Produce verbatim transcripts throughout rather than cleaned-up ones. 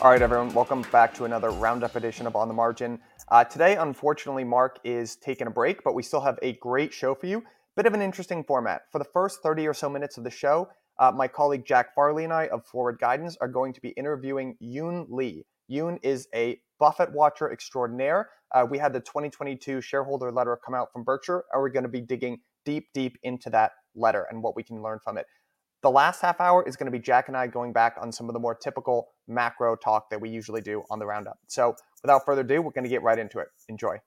All right, everyone, welcome back to another roundup edition of On the Margin. Uh, today, unfortunately, Mark is taking a break, but we still have a great show for you. Bit of an interesting format. For the first thirty or so minutes of the show, uh, my colleague Jack Farley and I of Forward Guidance are going to be interviewing Yun Li. Yun is a Buffett watcher extraordinaire. Uh, we had the twenty twenty-two shareholder letter come out from Berkshire, and we're going to be digging deep, deep into that letter and what we can learn from it. The last half hour is going to be Jack and I going back on some of the more typical macro talk that we usually do on the roundup. So without further ado, we're going to get right into it. Enjoy.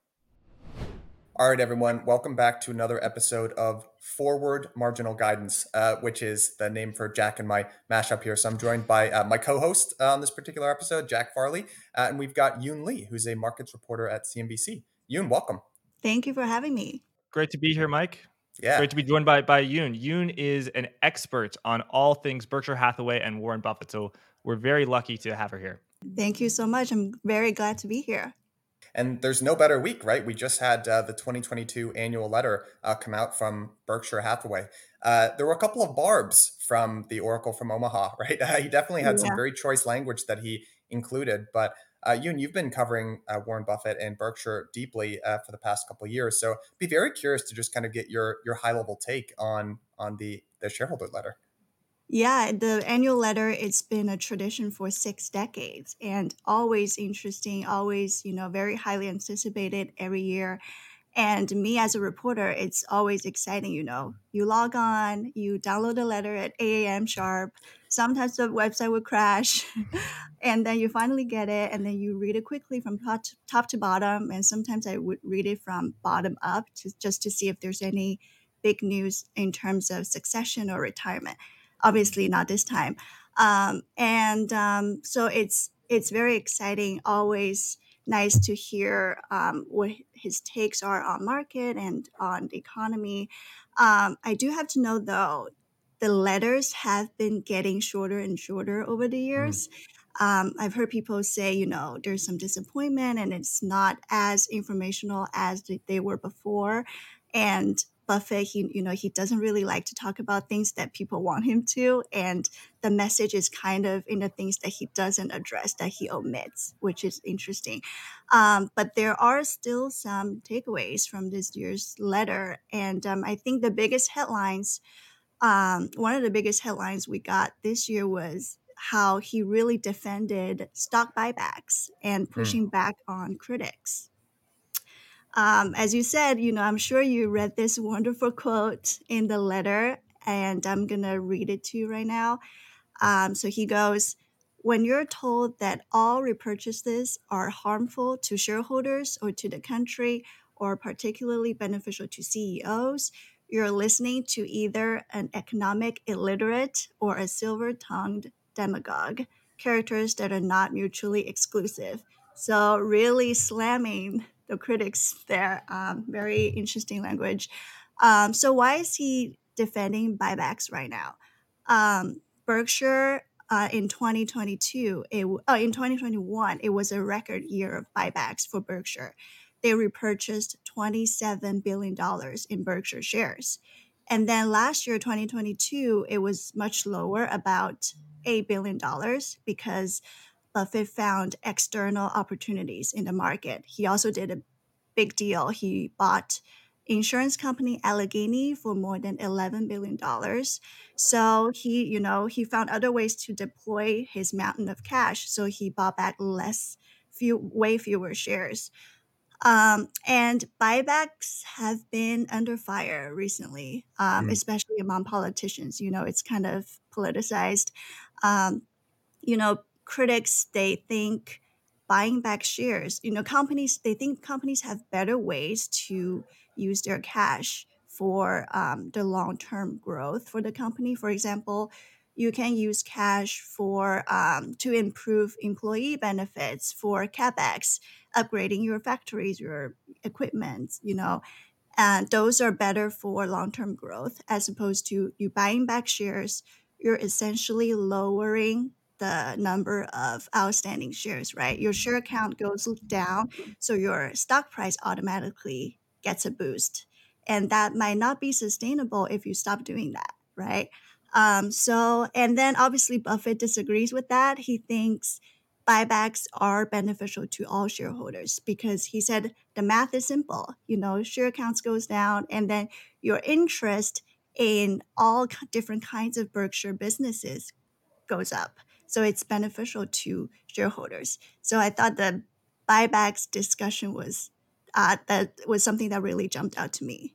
All right, everyone. Welcome back to another episode of Forward Marginal Guidance, uh, which is the name for Jack and my mashup here. So I'm joined by uh, my co-host on this particular episode, Jack Farley. Uh, and we've got Yun Li, who's a markets reporter at C N B C. Yun, welcome. Thank you for having me. Great to be here, Mike. Yeah. Great to be joined by by Yun. Yun is an expert on all things Berkshire Hathaway and Warren Buffett. So we're very lucky to have her here. Thank you so much. I'm very glad to be here. And there's no better week, right? We just had uh, the twenty twenty-two annual letter uh, come out from Berkshire Hathaway. Uh, there were a couple of barbs from the Oracle from Omaha, right? Uh, he definitely had yeah. some very choice language that he included. But Uh, Yun, you've been covering uh, Warren Buffett and Berkshire deeply uh, for the past couple of years. So be very curious to just kind of get your your high level take on on the, the shareholder letter. Yeah, the annual letter, it's been a tradition for six decades and always interesting, always, you know, very highly anticipated every year. And me as a reporter, it's always exciting, you know. You log on, you download the letter at eight a.m. sharp. Sometimes the website will crash. And then you finally get it. And then you read it quickly from top to, top to bottom. And sometimes I would read it from bottom up to, just to see if there's any big news in terms of succession or retirement. Obviously not this time. Um, and um, so it's it's very exciting, always nice to hear um, what his takes are on market and on the economy. Um, I do have to know, though, the letters have been getting shorter and shorter over the years. Mm. Um, I've heard people say, you know, there's some disappointment and it's not as informational as they were before. And Buffett, he, you know, he doesn't really like to talk about things that people want him to. And the message is kind of in the things that he doesn't address, that he omits, which is interesting. Um, but there are still some takeaways from this year's letter. And um, I think the biggest headlines, um, one of the biggest headlines we got this year was how he really defended stock buybacks and pushing mm. back on critics. Um, as you said, you know, I'm sure you read this wonderful quote in the letter, and I'm going to read it to you right now. Um, so he goes, "When you're told that all repurchases are harmful to shareholders or to the country or particularly beneficial to C E Os, you're listening to either an economic illiterate or a silver-tongued demagogue, characters that are not mutually exclusive." So really slamming the critics there. Um, very interesting language. Um, so why is he defending buybacks right now? Um, Berkshire uh, in twenty twenty-two, it, oh, in twenty twenty-one, it was a record year of buybacks for Berkshire. They repurchased twenty-seven billion dollars in Berkshire shares. And then last year, twenty twenty-two, it was much lower, about eight billion dollars, because Buffett found external opportunities in the market. He also did a big deal. He bought insurance company Allegheny for more than eleven billion dollars. So he, you know, he found other ways to deploy his mountain of cash. So he bought back less, few, way fewer shares. Um, and buybacks have been under fire recently, um, mm-hmm. especially among politicians. You know, it's kind of politicized. Um, you know, critics, they think buying back shares, you know, companies, they think companies have better ways to use their cash for um, the long-term growth for the company. For example, you can use cash for um, to improve employee benefits, for CapEx, upgrading your factories, your equipment, you know, and those are better for long-term growth as opposed to you buying back shares. You're essentially lowering the number of outstanding shares, right? Your share count goes down, so your stock price automatically gets a boost. And that might not be sustainable if you stop doing that, right? Um, so, and then obviously Buffett disagrees with that. He thinks buybacks are beneficial to all shareholders because he said the math is simple. You know, share counts goes down, and then your interest in all different kinds of Berkshire businesses goes up. So it's beneficial to shareholders. So I thought the buybacks discussion was uh, that was something that really jumped out to me.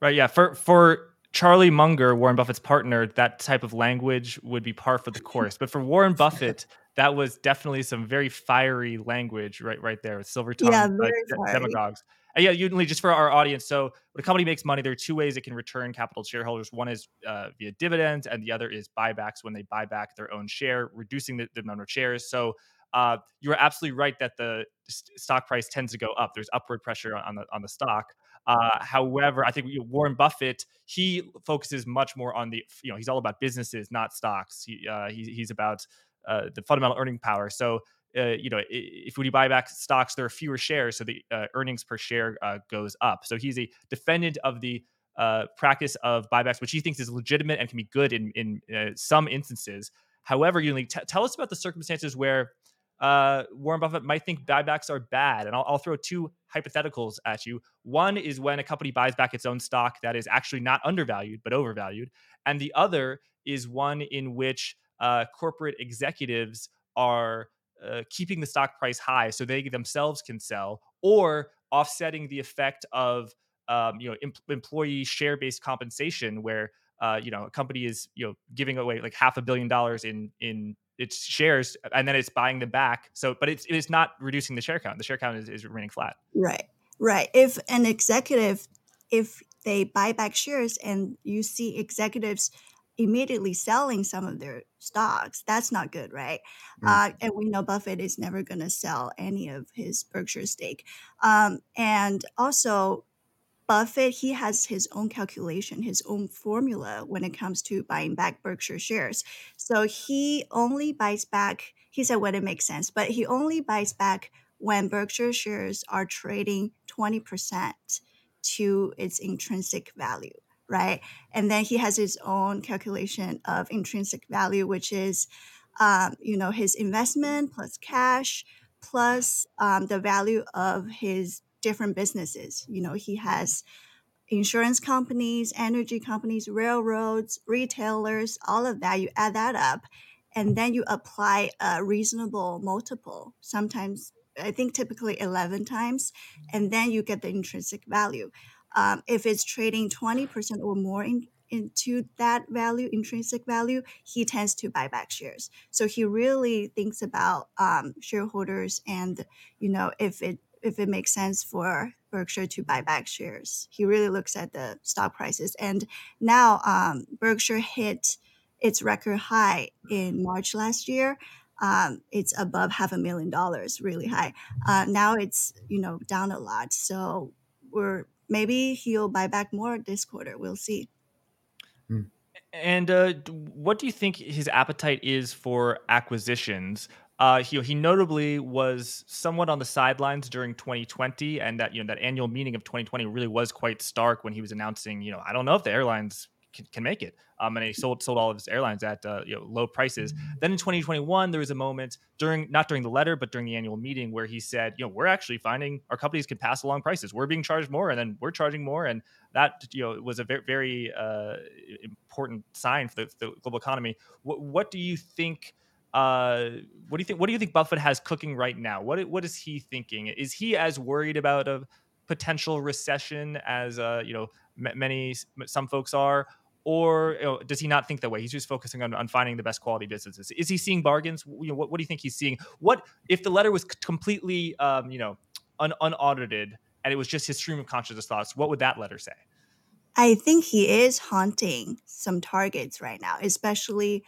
Right. Yeah. For for. Charlie Munger, Warren Buffett's partner, that type of language would be par for the course. But for Warren Buffett, that was definitely some very fiery language right right there, with silver tongue, yeah, like de- demagogues. And yeah, Yun Li, just for our audience, so when a company makes money, there are two ways it can return capital to shareholders. One is uh, via dividends, and the other is buybacks, when they buy back their own share, reducing the, the number of shares. So uh, you are absolutely right that the st- stock price tends to go up. There's upward pressure on the on the stock. Uh, however, I think Warren Buffett, he focuses much more on the, you know, he's all about businesses, not stocks. He, uh, he, he's about uh, the fundamental earning power. So, uh, you know, if we buy back stocks, there are fewer shares. So the uh, earnings per share uh, goes up. So he's a defendant of the uh, practice of buybacks, which he thinks is legitimate and can be good in, in uh, some instances. However, Yun Li, t- tell us about the circumstances where Uh, Warren Buffett might think buybacks are bad. And I'll, I'll throw two hypotheticals at you. One is when a company buys back its own stock that is actually not undervalued, but overvalued. And the other is one in which uh, corporate executives are uh, keeping the stock price high so they themselves can sell, or offsetting the effect of um, you know em- employee share-based compensation, where uh, you know a company is you know giving away like half a billion dollars in in its shares, and then it's buying them back. So, but it's it's not reducing the share count. The share count is, is remaining flat. Right, right. If an executive, if they buy back shares and you see executives immediately selling some of their stocks, that's not good, right? Mm. Uh, and we know Buffett is never going to sell any of his Berkshire stake. Um, and also, Buffett, he has his own calculation, his own formula when it comes to buying back Berkshire shares. So he only buys back, he said when it makes sense, but he only buys back when Berkshire shares are trading twenty percent to its intrinsic value, right? And then he has his own calculation of intrinsic value, which is, um, you know, his investment plus cash plus um, the value of his different businesses. You know, he has insurance companies, energy companies, railroads, retailers, all of that. You add that up, and then you apply a reasonable multiple, sometimes, I think typically eleven times, and then you get the intrinsic value. Um, if it's trading twenty percent or more in, into that value, intrinsic value, he tends to buy back shares. So he really thinks about um, shareholders and, you know, if it if it makes sense for Berkshire to buy back shares. He really looks at the stock prices. And now um, Berkshire hit its record high in March last year. Um, it's above half a million dollars, really high. Uh, now it's, you know, down a lot. So we're maybe he'll buy back more this quarter. We'll see. Hmm. And uh, what do you think his appetite is for acquisitions? Uh, he, he notably was somewhat on the sidelines during twenty twenty, and that you know that annual meeting of twenty twenty really was quite stark when he was announcing, you know, I don't know if the airlines can, can make it. Um, and he sold sold all of his airlines at uh, you know, low prices. Then in twenty twenty-one, there was a moment during not during the letter, but during the annual meeting where he said, you know, we're actually finding our companies can pass along prices. We're being charged more, and then we're charging more, and that you know was a very, very uh, important sign for the, the global economy. What, what do you think? Uh, what do you think? What do you think Buffett has cooking right now? What what is he thinking? Is he as worried about a potential recession as uh, you know many some folks are, or you know, does he not think that way? He's just focusing on, on finding the best quality businesses. Is he seeing bargains? You know, what what do you think he's seeing? What if the letter was completely um, you know un, unaudited and it was just his stream of consciousness thoughts? What would that letter say? I think he is haunting some targets right now, especially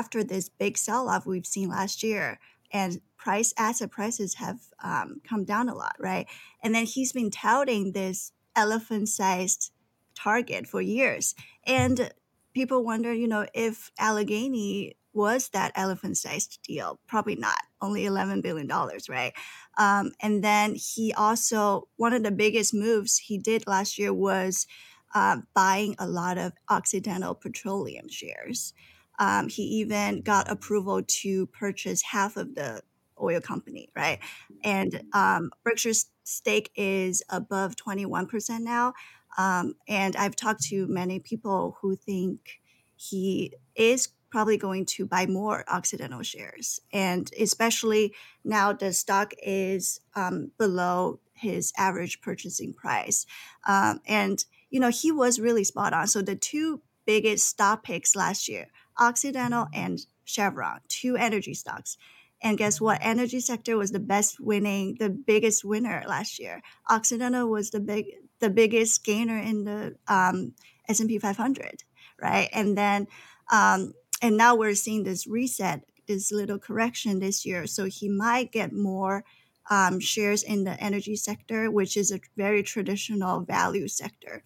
after this big sell-off we've seen last year, and price asset prices have um, come down a lot, right? And then he's been touting this elephant-sized target for years. And people wonder, you know, if Allegheny was that elephant-sized deal. Probably not, only eleven billion dollars, right? Um, and then he also, one of the biggest moves he did last year was uh, buying a lot of Occidental petroleum shares. Um, he even got approval to purchase half of the oil company, right? And um, Berkshire's stake is above twenty-one percent now. Um, and I've talked to many people who think he is probably going to buy more Occidental shares. And especially now the stock is um, below his average purchasing price. Um, and, you know, he was really spot on. So the two biggest stock picks last year, Occidental and Chevron, two energy stocks. And guess what? Energy sector was the best winning, the biggest winner last year. Occidental was the big, the biggest gainer in the um, S and P five hundred, right? And then, um, and now we're seeing this reset, this little correction this year. So he might get more um, shares in the energy sector, which is a very traditional value sector.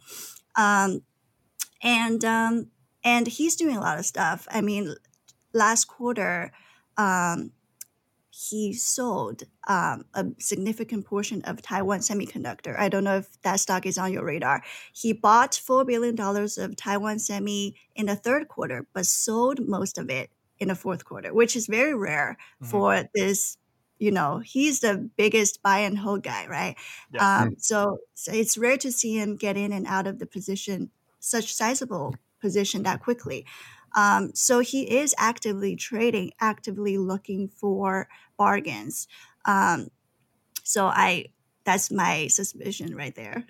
Um, and um, and he's doing a lot of stuff. I mean, last quarter, um, he sold um, a significant portion of Taiwan Semiconductor. I don't know if that stock is on your radar. He bought four billion dollars of Taiwan Semi in the third quarter, but sold most of it in the fourth quarter, which is very rare mm-hmm. for this, you know, he's the biggest buy and hold guy, right? Yeah. Um, so, so it's rare to see him get in and out of the position, such sizable position that quickly. Um, so he is actively trading, actively looking for bargains. Um, so I, that's my suspicion right there.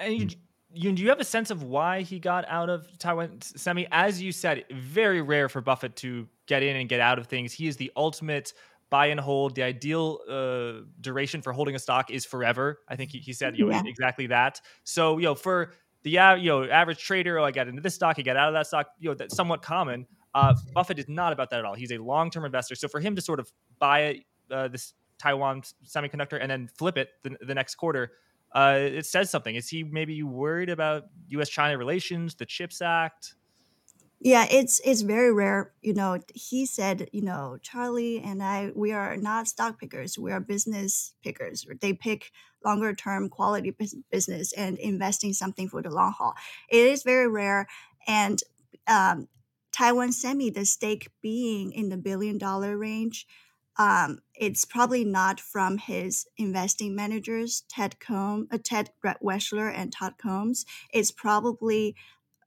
And you, you, do you have a sense of why he got out of Taiwan Semi? As you said, very rare for Buffett to get in and get out of things. He is the ultimate buy and hold. The ideal uh, duration for holding a stock is forever. I think he, he said you know, yeah. exactly that. So, you know, for the you know, average trader, oh, I got into this stock, I got out of that stock, you know, that's somewhat common. Uh, Buffett is not about that at all. He's a long-term investor. So for him to sort of buy it, uh, this Taiwan Semiconductor and then flip it the, the next quarter, uh, it says something. Is he maybe worried about U S China relations, the CHIPS Act? Yeah, it's it's very rare. You know, he said, you know, Charlie and I, we are not stock pickers. We are business pickers. They pick longer term quality business and invest in something for the long haul. It is very rare. And um, Taiwan Semi, the stake being in the billion dollar range, um, it's probably not from his investing managers, Ted Combs, uh, Ted Weschler and Todd Combs. It's probably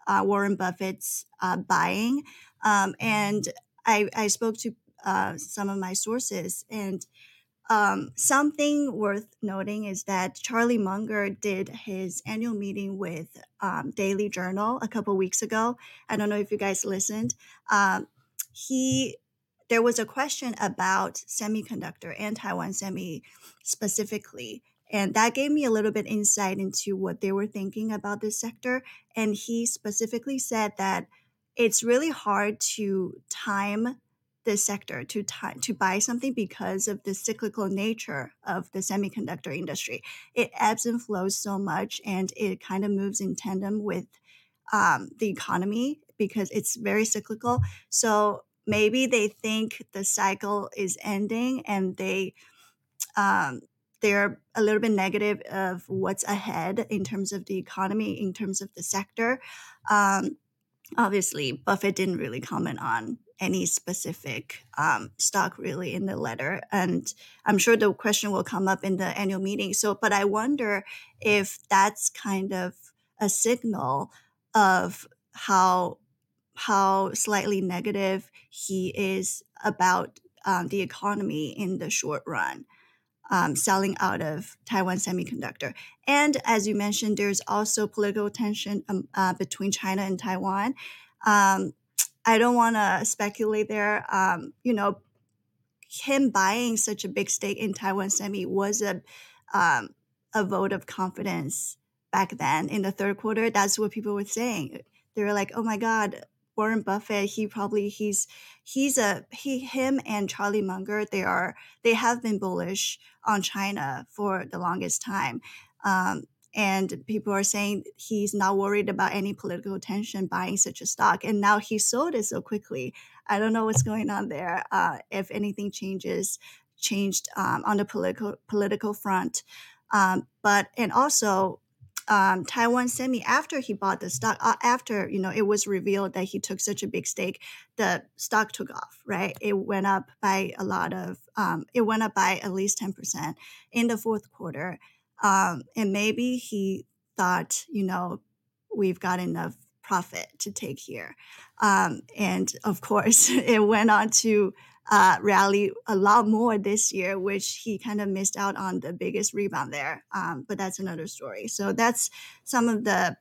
Uh, Warren Buffett's uh, buying. Um, and I, I spoke to uh, some of my sources, and um, something worth noting is that Charlie Munger did his annual meeting with um, Daily Journal a couple weeks ago. I don't know if you guys listened. Um, he there was a question about semiconductor and Taiwan Semi specifically. And that gave me a little bit insight into what they were thinking about this sector. And he specifically said that it's really hard to time the sector, to time, to buy something because of the cyclical nature of the semiconductor industry. It ebbs and flows so much, and it kind of moves in tandem with um, the economy because it's very cyclical. So maybe they think the cycle is ending and they... Um, They're a little bit negative of what's ahead in terms of the economy, in terms of the sector. Um, obviously, Buffett didn't really comment on any specific um, stock really in the letter. And I'm sure the question will come up in the annual meeting. So, but I wonder if that's kind of a signal of how, how slightly negative he is about um, the economy in the short run. Um, selling out of Taiwan Semiconductor. And as you mentioned, there's also political tension um, uh, between China and Taiwan. Um, I don't want to speculate there. Um, you know, him buying such a big stake in Taiwan Semi was a um, a vote of confidence back then in the third quarter. That's what people were saying. They were like, oh my God, Warren Buffett, he probably, he's, he's a, he, him and Charlie Munger, they are, they have been bullish on China for the longest time. Um, and people are saying he's not worried about any political tension buying such a stock. And now he sold it so quickly. I don't know what's going on there. Uh, if anything changes, changed um, on the political, political front. Um, but, and also um, Taiwan Semi, after he bought the stock, uh, after, you know, it was revealed that he took such a big stake, the stock took off, right? It went up by a lot of, um, it went up by at least ten percent in the fourth quarter. Um, and maybe he thought, you know, we've got enough profit to take here. Um, and of course, it went on to uh, rally a lot more this year, which he kind of missed out on the biggest rebound there. Um, but that's another story. So that's some of the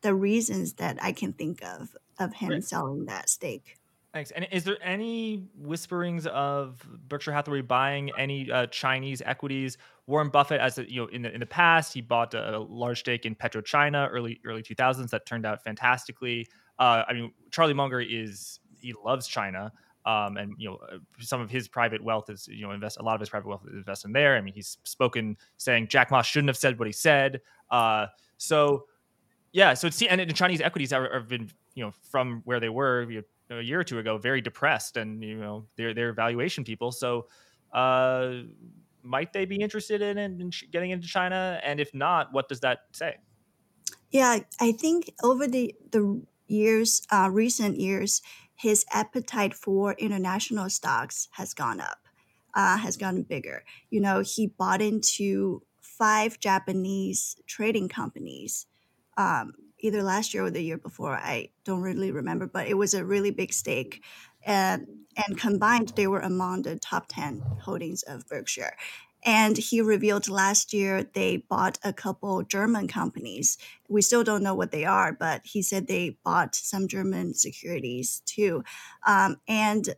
the reasons that I can think of, of him right. selling that stake. Thanks. And is there any whisperings of Berkshire Hathaway buying any uh, Chinese equities? Warren Buffett, as a, you know, in the in the past, he bought a, a large stake in PetroChina early early two thousands. That turned out fantastically. Uh, I mean, Charlie Munger is he loves China, um, and you know some of his private wealth is you know invest a lot of his private wealth is invested in there. I mean, he's spoken saying Jack Ma shouldn't have said what he said. Uh, so yeah, so it's and the Chinese equities have, have been you know from where they were. You know, a year or two ago, very depressed, and you know they're they're valuation people. So, uh, might they be interested in, in getting into China? And if not, what does that say? Yeah, I think over the the years, uh, recent years, his appetite for international stocks has gone up, uh, has gotten bigger. You know, he bought into five Japanese trading companies. Um, either last year or the year before, I don't really remember, but it was a really big stake. And, and combined, they were among the top ten holdings of Berkshire. And he revealed last year they bought a couple German companies. We still don't know what they are, but he said they bought some German securities too. Um, and,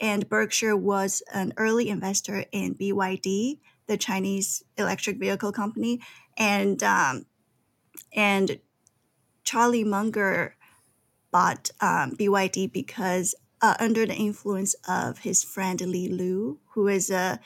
and Berkshire was an early investor in B Y D, the Chinese electric vehicle company. And, um, and Charlie Munger bought um, B Y D because uh, under the influence of his friend Li Lu, who is a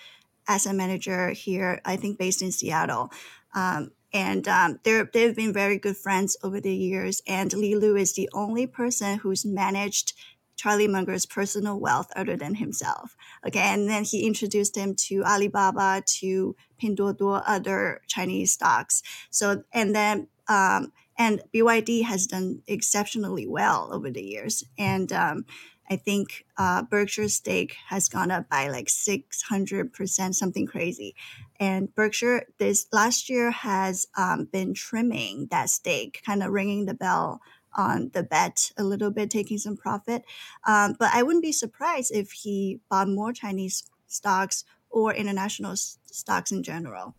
asset manager here, I think based in Seattle. Um, and um, they've been very good friends over the years. And Li Lu is the only person who's managed Charlie Munger's personal wealth other than himself. Okay, and then he introduced him to Alibaba, to Pinduoduo, other Chinese stocks. So, and then... Um, And B Y D has done exceptionally well over the years. And um, I think uh, Berkshire's stake has gone up by like six hundred percent, something crazy. And Berkshire this last year has um, been trimming that stake, kind of ringing the bell on the bet a little bit, taking some profit. Um, but I wouldn't be surprised if he bought more Chinese stocks or international s- stocks in general.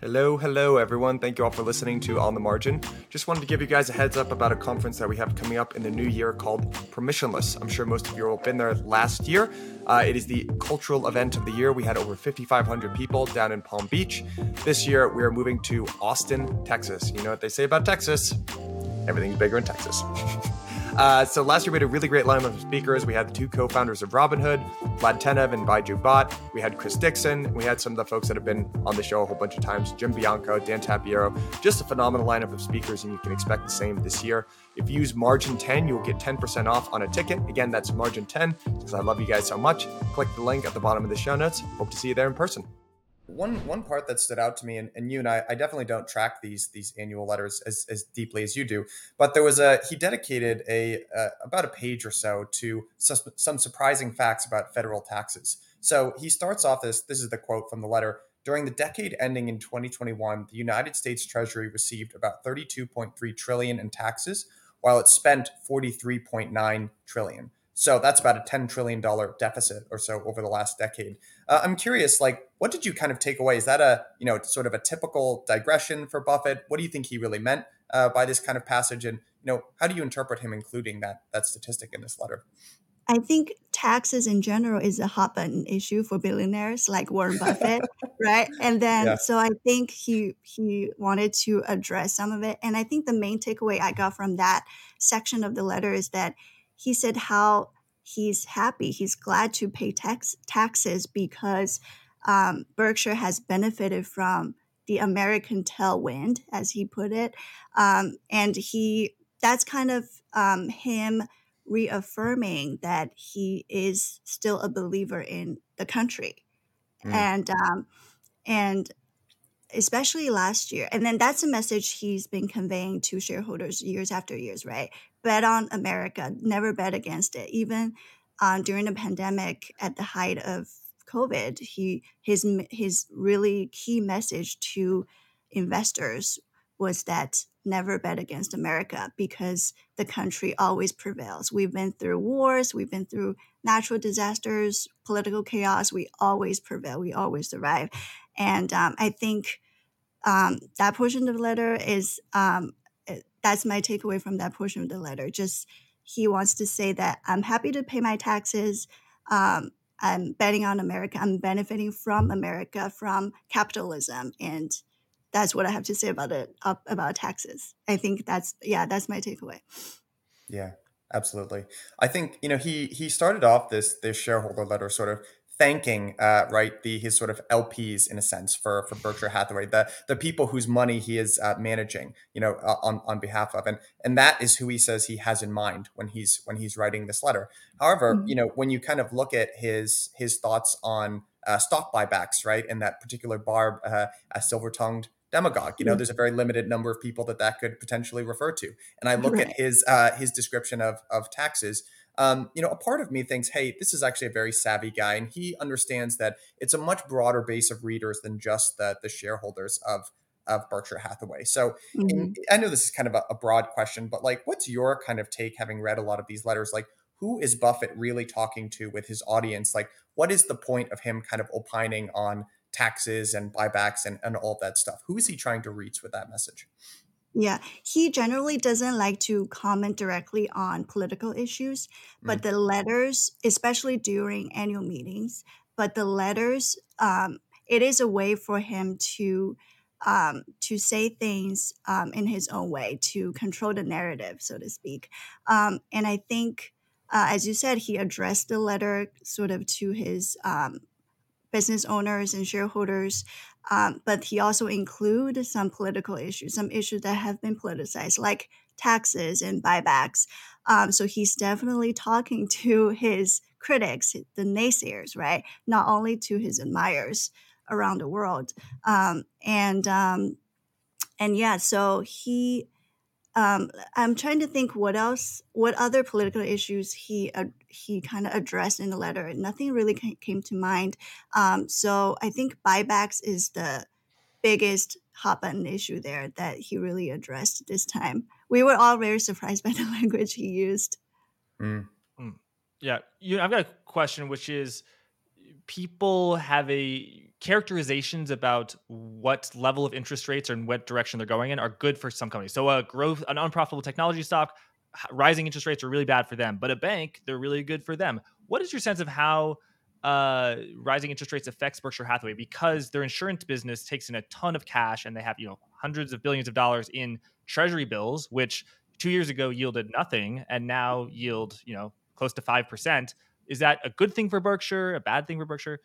Hello, hello, everyone. Thank you all for listening to On the Margin. Just wanted to give you guys a heads up about a conference that we have coming up in the new year called Permissionless. I'm sure most of you all have been there last year. Uh, it is the cultural event of the year. We had over fifty-five hundred people down in Palm Beach. This year, we are moving to Austin, Texas. You know what they say about Texas? Everything's bigger in Texas. Uh, so last year we had a really great lineup of speakers. We had the two co-founders of Robinhood, Vlad Tenev and Baiju Bhatt. We had Chris Dixon. We had some of the folks that have been on the show a whole bunch of times, Jim Bianco, Dan Tapiero, just a phenomenal lineup of speakers, and you can expect the same this year. If you use Margin ten, you'll get ten percent off on a ticket. Again, that's Margin ten, because I love you guys so much. Click the link at the bottom of the show notes. Hope to see you there in person. One one part that stood out to me, and, and you and I, I definitely don't track these these annual letters as, as deeply as you do, but there was a, he dedicated a, uh, about a page or so to some, some surprising facts about federal taxes. So he starts off this, this is the quote from the letter, during the decade ending in twenty twenty-one, the United States Treasury received about thirty-two point three trillion dollars in taxes, while it spent forty-three point nine trillion dollars. So that's about a ten trillion dollars deficit or so over the last decade. Uh, I'm curious, like, what did you kind of take away? Is that a, you know, sort of a typical digression for Buffett? What do you think he really meant uh, by this kind of passage? And, you know, how do you interpret him including that that statistic in this letter? I think taxes in general is a hot button issue for billionaires like Warren Buffett, right? And then, yeah. so I think he he wanted to address some of it. And I think the main takeaway I got from that section of the letter is that he said how he's happy, he's glad to pay tax taxes because um, Berkshire has benefited from the American tailwind, as he put it. Um, and he that's kind of um, him reaffirming that he is still a believer in the country. Mm. And um, and especially last year. And then that's a message he's been conveying to shareholders years after years, right? Bet on America, never bet against it. Even uh, during the pandemic, at the height of COVID, he his his really key message to investors was that never bet against America, because the country always prevails. We've been through wars, we've been through natural disasters, political chaos. We always prevail, we always survive. And um, I think um, that portion of the letter is, um, that's my takeaway from that portion of the letter. Just, he wants to say that I'm happy to pay my taxes. Um, I'm betting on America. I'm benefiting from America, from capitalism. And that's what I have to say about it, about taxes. I think that's, yeah, that's my takeaway. Yeah, absolutely. I think, you know, he he started off this this shareholder letter sort of thanking, uh, right, the his sort of L Ps in a sense for for Berkshire Hathaway, the the people whose money he is uh, managing, you know, uh, on on behalf of, and and that is who he says he has in mind when he's when he's writing this letter. However, mm-hmm. you know, when you kind of look at his his thoughts on uh, stock buybacks, right, and that particular Barb, uh, a silver-tongued demagogue. You know, there's a very limited number of people that that could potentially refer to. And I look right. at his uh, his description of of taxes. Um, you know, a part of me thinks, hey, this is actually a very savvy guy, and he understands that it's a much broader base of readers than just the the shareholders of of Berkshire Hathaway. So mm-hmm. in, I know this is kind of a, a broad question, but like, what's your kind of take, having read a lot of these letters? Like, who is Buffett really talking to with his audience? Like, what is the point of him kind of opining on taxes and buybacks and, and all that stuff? Who is he trying to reach with that message? Yeah, he generally doesn't like to comment directly on political issues, but mm-hmm. the letters, especially during annual meetings, but the letters, um, it is a way for him to um, to say things um, in his own way, to control the narrative, so to speak. Um, and I think, uh, as you said, he addressed the letter sort of to his um business owners and shareholders, um, but he also include some political issues, some issues that have been politicized, like taxes and buybacks. Um, so he's definitely talking to his critics, the naysayers, right? Not only to his admirers around the world. Um, and um, and yeah, so he, um, I'm trying to think what else, what other political issues he uh, he kind of addressed in the letter. Nothing really came to mind. Um, so I think buybacks is the biggest hot button issue there that he really addressed this time. We were all very surprised by the language he used. Mm. Mm. Yeah. You, I've got a question, which is people have a characterizations about what level of interest rates or in what direction they're going in are good for some companies. So a growth, an unprofitable technology stock, rising interest rates are really bad for them, but a bank, they're really good for them. What is your sense of how uh, rising interest rates affects Berkshire Hathaway? Because their insurance business takes in a ton of cash, and they have, you know, hundreds of billions of dollars in treasury bills, which two years ago yielded nothing and now yield, you know, close to five percent. Is that a good thing for Berkshire, a bad thing for Berkshire?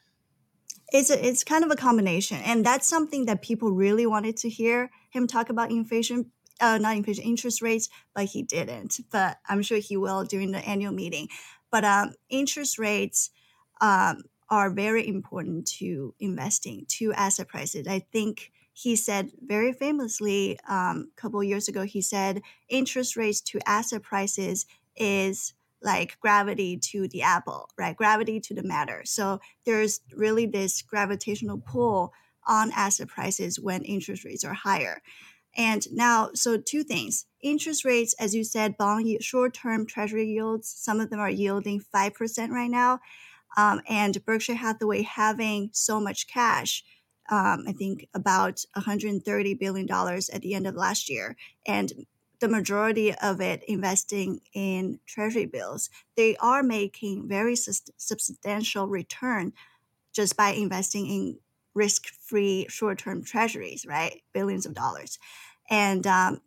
It's a, it's kind of a combination. And that's something that people really wanted to hear him talk about, inflation. Uh, not inflation, interest rates, but he didn't. But I'm sure he will during the annual meeting. But um, interest rates um, are very important to investing, to asset prices. I think he said very famously um, a couple of years ago, he said interest rates to asset prices is like gravity to the apple, right? Gravity to the matter. So there's really this gravitational pull on asset prices when interest rates are higher. And now, so two things. Interest rates, as you said, bond short-term treasury yields, some of them are yielding five percent right now. Um, and Berkshire Hathaway having so much cash, um, I think about one hundred thirty billion dollars at the end of last year, and the majority of it investing in treasury bills, they are making very sus- substantial return just by investing in risk-free short-term treasuries, right? Billions of dollars. And um,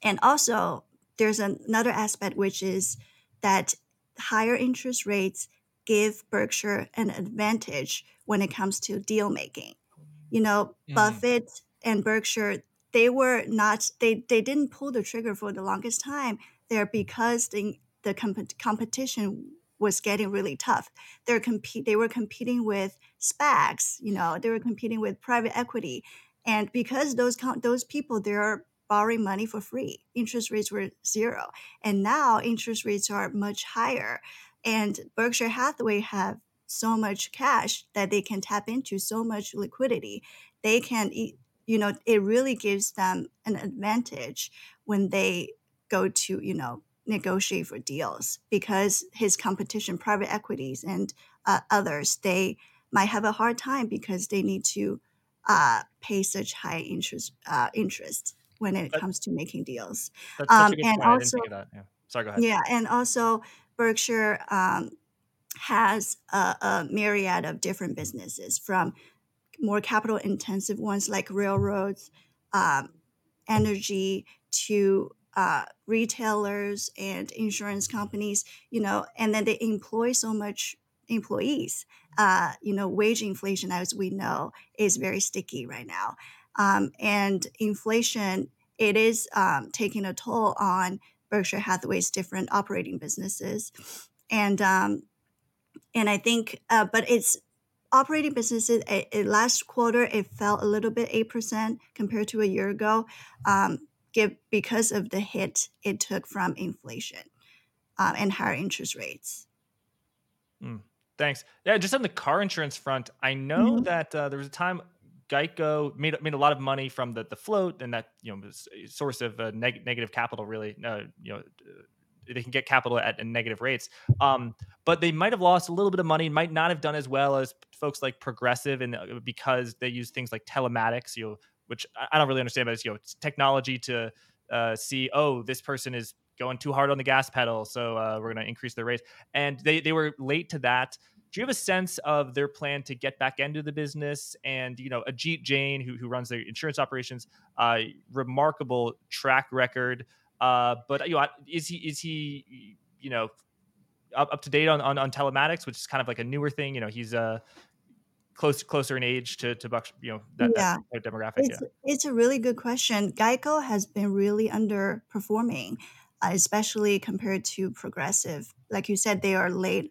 and also there's another aspect, which is that higher interest rates give Berkshire an advantage when it comes to deal-making. You know, mm. Buffett and Berkshire, they were not, they, they didn't pull the trigger for the longest time there because the, the comp- competition was getting really tough. They're compete. They were competing with SPACs, you know, they were competing with private equity. And because those those people, they're borrowing money for free. Interest rates were zero. And now interest rates are much higher. And Berkshire Hathaway have so much cash that they can tap into, so much liquidity. They can, you know, it really gives them an advantage when they go to, you know, negotiate for deals, because his competition, private equities and uh, others, they might have a hard time because they need to uh, pay such high interest uh, interest when it but, comes to making deals. That's um, such a good and point. Also, I didn't think of that. Yeah. Sorry, go ahead. Yeah, and also Berkshire um, has a, a myriad of different businesses, from more capital-intensive ones like railroads, um, energy, to uh, retailers and insurance companies, you know, and then they employ so much employees. Uh, you know, wage inflation, as we know, is very sticky right now. Um, and inflation, it is um, taking a toll on Berkshire Hathaway's different operating businesses. And um, and I think, uh, but it's operating businesses, it, it last quarter, it fell a little bit, eight percent compared to a year ago, um, give, because of the hit it took from inflation um, and higher interest rates. Mm, thanks. Yeah, just on the car insurance front, I know mm-hmm. that uh, there was a time GEICO made made a lot of money from the, the float, and that, you know, source of uh, neg- negative capital. Really, uh, you know, they can get capital at, at negative rates. Um, but they might have lost a little bit of money, might not have done as well as folks like Progressive, and uh, because they use things like telematics, you know, which I don't really understand, but it's, you know, it's technology to uh, see, oh, this person is going too hard on the gas pedal, so uh, we're going to increase their rates. And they they were late to that. Do you have a sense of their plan to get back into the business? And, you know, Ajit Jain, who who runs their insurance operations, uh, remarkable track record. Uh, but, you know, is he, is he, you know, up, up to date on, on, on telematics, which is kind of like a newer thing? You know, he's uh, close closer in age to, to Buck, you know, that, yeah. that demographic. It's, yeah. it's a really good question. GEICO has been really underperforming, uh, especially compared to Progressive. Like you said, they are late.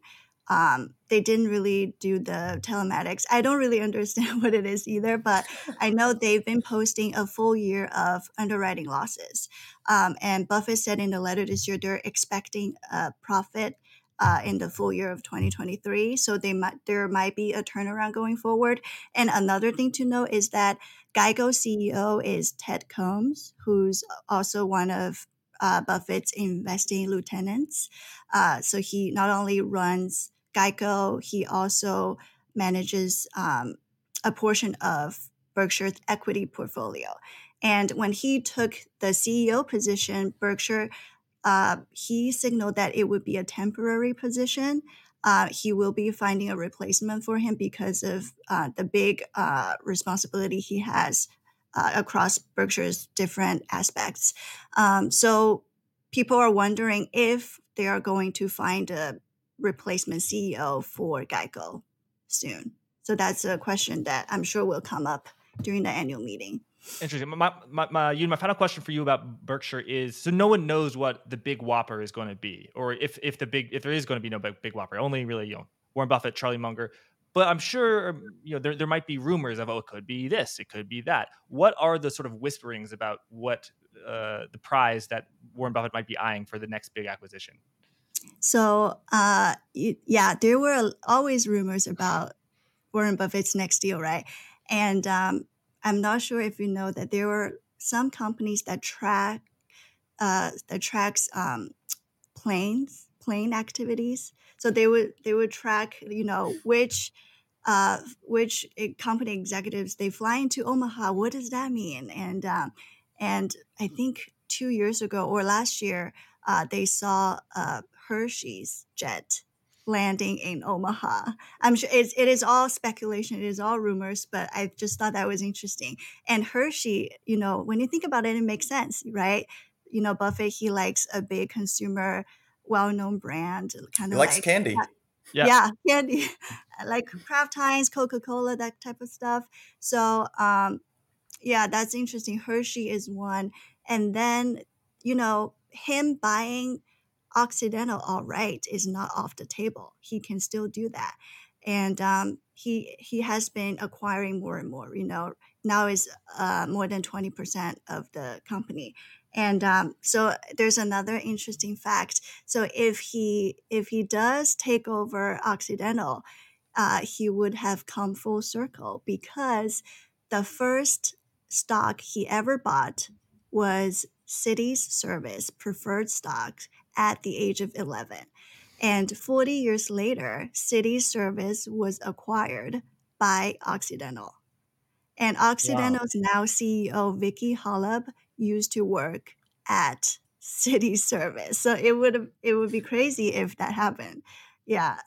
Um, they didn't really do the telematics. I don't really understand what it is either, but I know they've been posting a full year of underwriting losses. Um, and Buffett said in the letter this year, they're expecting a profit uh, in the full year of twenty twenty-three. So they might, there might be a turnaround going forward. And another thing to note is that GEICO C E O is Ted Combs, who's also one of uh, Buffett's investing lieutenants. Uh, so he not only runs GEICO, he also manages um, a portion of Berkshire's equity portfolio. And when he took the C E O position, Berkshire, uh, he signaled that it would be a temporary position. Uh, he will be finding a replacement for him because of uh, the big uh, responsibility he has uh, across Berkshire's different aspects. Um, so people are wondering if they are going to find a replacement C E O for GEICO soon. So that's a question that I'm sure will come up during the annual meeting. Interesting. My my my, you know, my final question for you about Berkshire is, so no one knows what the big whopper is going to be, or if if the big if there is going to be no big, big whopper. Only really, you know, Warren Buffett, Charlie Munger. But I'm sure, you know, there there might be rumors of, oh, it could be this, it could be that. What are the sort of whisperings about what uh, the prize that Warren Buffett might be eyeing for the next big acquisition? So, uh, yeah, there were always rumors about Warren Buffett's next deal, right? And um, I'm not sure if you know that there were some companies that track uh, that tracks um, planes, plane activities. So they would they would track, you know, which uh, which company executives they fly into Omaha. What does that mean? And um, and I think two years ago or last year, uh, they saw Uh, Hershey's jet landing in Omaha. I'm sure it's, it is all speculation. It is all rumors, but I just thought that was interesting. And Hershey, you know, when you think about it, it makes sense, right? You know, Buffett, he likes a big consumer, well-known brand. Kind of like, likes candy. Uh, yeah. yeah, candy. Like Kraft Heinz, Coca-Cola, that type of stuff. So, um, yeah, that's interesting. Hershey is one. And then, you know, him buying Occidental, all right, is not off the table. He can still do that. and um, he he has been acquiring more and more. You know, now is uh, more than twenty percent of the company. And um, so there's another interesting fact. So if he if he does take over Occidental, uh, he would have come full circle, because the first stock he ever bought was Cities Service preferred stock at the age of eleven. And forty years later, Cities Service was acquired by Occidental. And Occidental's wow. now C E O, Vicky Hollub, used to work at Cities Service. So it would it would be crazy if that happened. Yeah.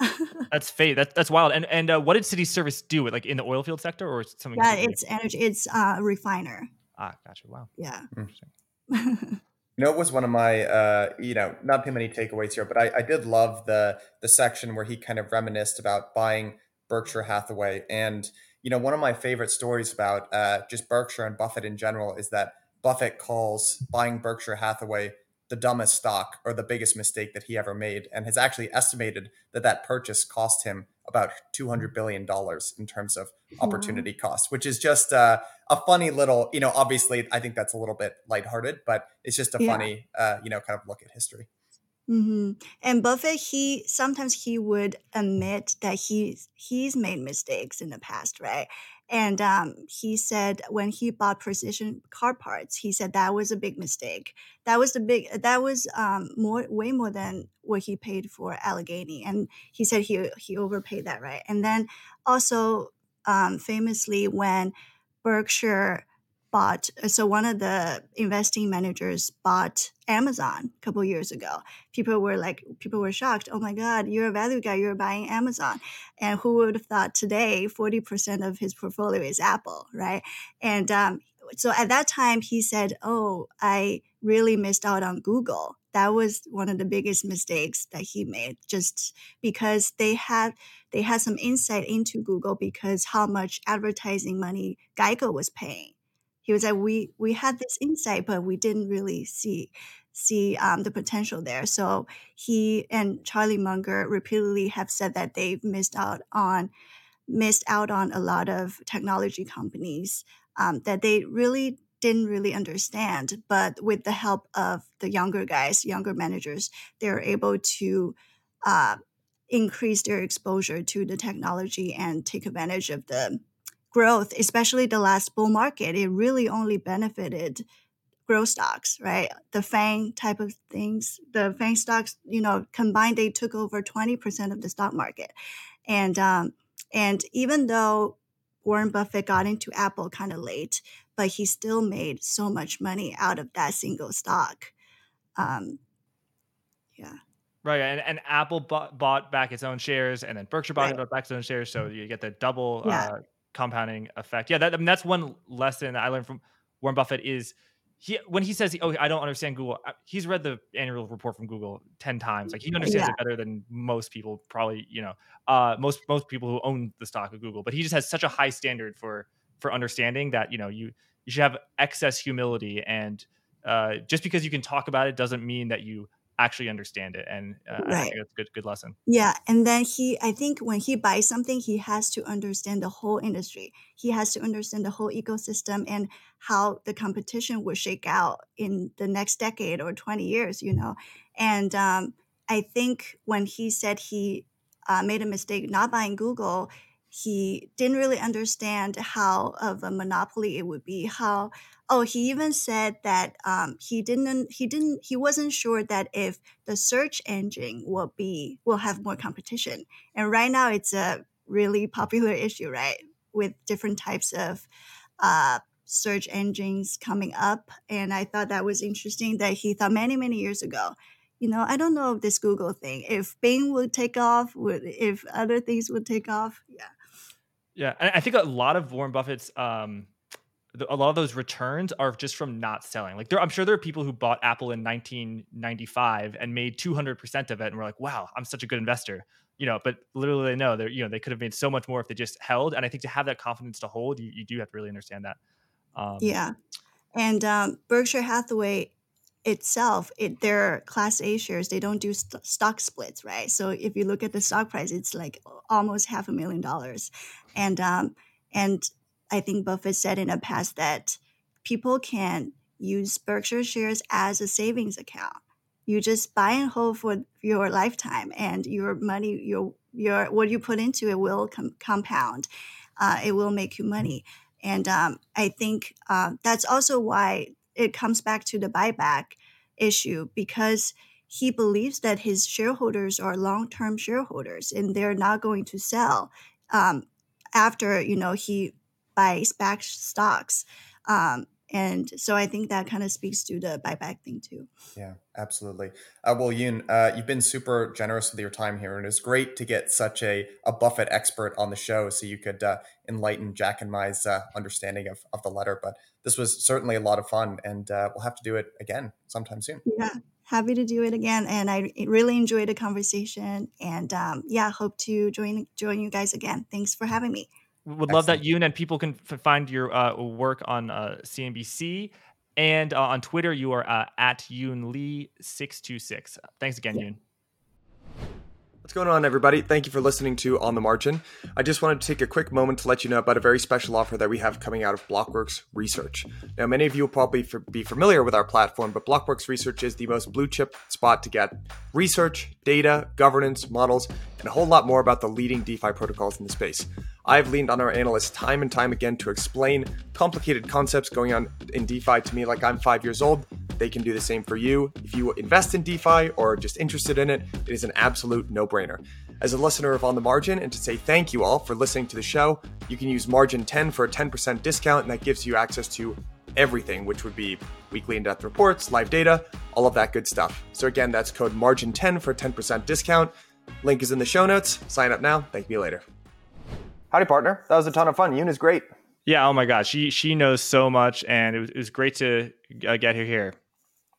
That's fate. That, that's wild. And and uh, what did Cities Service do? Like in the oil field sector or something? Yeah, it's energy. It's uh, refiner. Ah, gotcha. Wow. Yeah. Interesting. You know, it was one of my, uh, you know, not too many takeaways here, but I, I did love the the section where he kind of reminisced about buying Berkshire Hathaway. And, you know, one of my favorite stories about uh, just Berkshire and Buffett in general is that Buffett calls buying Berkshire Hathaway the dumbest stock or the biggest mistake that he ever made, and has actually estimated that that purchase cost him about two hundred billion dollars in terms of opportunity mm-hmm. cost, which is just uh, a funny little, you know, obviously I think that's a little bit lighthearted, but it's just a yeah. funny, uh, you know, kind of look at history. Mm-hmm. And Buffett, he, sometimes he would admit that he's, he's made mistakes in the past, right? And um, he said when he bought Precision Car Parts, he said that was a big mistake. That was the big. That was um, more, way more than what he paid for Allegheny, and he said he he overpaid that, right? And then also um, famously when Berkshire bought, so one of the investing managers bought Amazon a couple of years ago. People were like, people were shocked. Oh my God, you're a value guy. You're buying Amazon. And who would have thought today forty percent of his portfolio is Apple, right? And um, so at that time he said, oh, I really missed out on Google. That was one of the biggest mistakes that he made, just because they had they had some insight into Google because how much advertising money GEICO was paying. He was like, we we had this insight, but we didn't really see see um, the potential there. So he and Charlie Munger repeatedly have said that they've missed out on missed out on a lot of technology companies um, that they really didn't really understand. But with the help of the younger guys, younger managers, they're able to uh, increase their exposure to the technology and take advantage of the growth, especially the last bull market. It really only benefited growth stocks, right? The FANG type of things, the FANG stocks, you know, combined, they took over twenty percent of the stock market. And um, and even though Warren Buffett got into Apple kind of late, but he still made so much money out of that single stock. Um, yeah. Right, and, and Apple bought, bought back its own shares, and then Berkshire bought right. back its own shares, so you get the double... Yeah. Uh, compounding effect. Yeah, that, I mean, that's one lesson that I learned from Warren Buffett is he when he says, oh, I don't understand Google, he's read the annual report from Google ten times. Like he understands yeah. it better than most people probably, you know, uh, most most people who own the stock of Google. But he just has such a high standard for for understanding that, you know, you, you should have excess humility. And uh, just because you can talk about it doesn't mean that you actually understand it. And uh, right. I think that's a good, good lesson. Yeah. And then he, I think when he buys something, he has to understand the whole industry. He has to understand the whole ecosystem and how the competition will shake out in the next decade or twenty years, you know? And um, I think when he said he uh, made a mistake not buying Google, he didn't really understand how of a monopoly it would be, how, oh, he even said that um, he didn't, he didn't, he wasn't sure that if the search engine will be, will have more competition. And right now it's a really popular issue, right? With different types of uh, search engines coming up. And I thought that was interesting that he thought many, many years ago, you know, I don't know if this Google thing, if Bing would take off, would, if other things would take off. Yeah. Yeah. And I think a lot of Warren Buffett's, um, a lot of those returns are just from not selling. Like there, I'm sure there are people who bought Apple in nineteen ninety-five and made two hundred percent of it. And were like, wow, I'm such a good investor, you know, but literally they know they're, you know, they could have made so much more if they just held. And I think to have that confidence to hold, you, you do have to really understand that. Um, yeah. And um, Berkshire Hathaway itself, it, their Class A shares, they don't do st- stock splits, right? So if you look at the stock price, it's like almost half a million dollars. And um, and I think Buffett said in the past that people can use Berkshire shares as a savings account. You just buy and hold for your lifetime, and your money, your your what you put into it will com- compound. Uh, it will make you money. And um, I think uh, that's also why it comes back to the buyback issue, because he believes that his shareholders are long-term shareholders and they're not going to sell um, after, you know, he buys back stocks. Um, and so I think that kind of speaks to the buyback thing too. Yeah, absolutely. Uh, well, Yun, uh, you've been super generous with your time here, and it's great to get such a, a Buffett expert on the show so you could uh, enlighten Jack and Ma's uh, understanding of, of the letter. But this was certainly a lot of fun, and uh, we'll have to do it again sometime soon. Yeah, happy to do it again. And I really enjoyed the conversation, and um, yeah, hope to join, join you guys again. Thanks for having me. Would love Excellent. That, Yun, and people can f- find your uh, work on uh, C N B C, and uh, on Twitter, you are uh, at Yun Li six two six. Thanks again, yeah. Yun. What's going on, everybody? Thank you for listening to On the Margin. I just wanted to take a quick moment to let you know about a very special offer that we have coming out of Blockworks Research. Now, many of you will probably f- be familiar with our platform, but Blockworks Research is the most blue chip spot to get research, data, governance, models, and a whole lot more about the leading DeFi protocols in the space. I've leaned on our analysts time and time again to explain complicated concepts going on in DeFi to me like I'm five years old. They can do the same for you. If you invest in DeFi or are just interested in it, it is an absolute no-brainer. As a listener of On the Margin, and to say thank you all for listening to the show, you can use Margin ten for a ten percent discount, and that gives you access to everything, which would be weekly in-depth reports, live data, all of that good stuff. So again, that's code Margin ten for a ten percent discount. Link is in the show notes. Sign up now. Thank you later. Howdy, partner. That was a ton of fun. Yun is great. Yeah. Oh my gosh. She she knows so much, and it was, it was great to uh, get her here.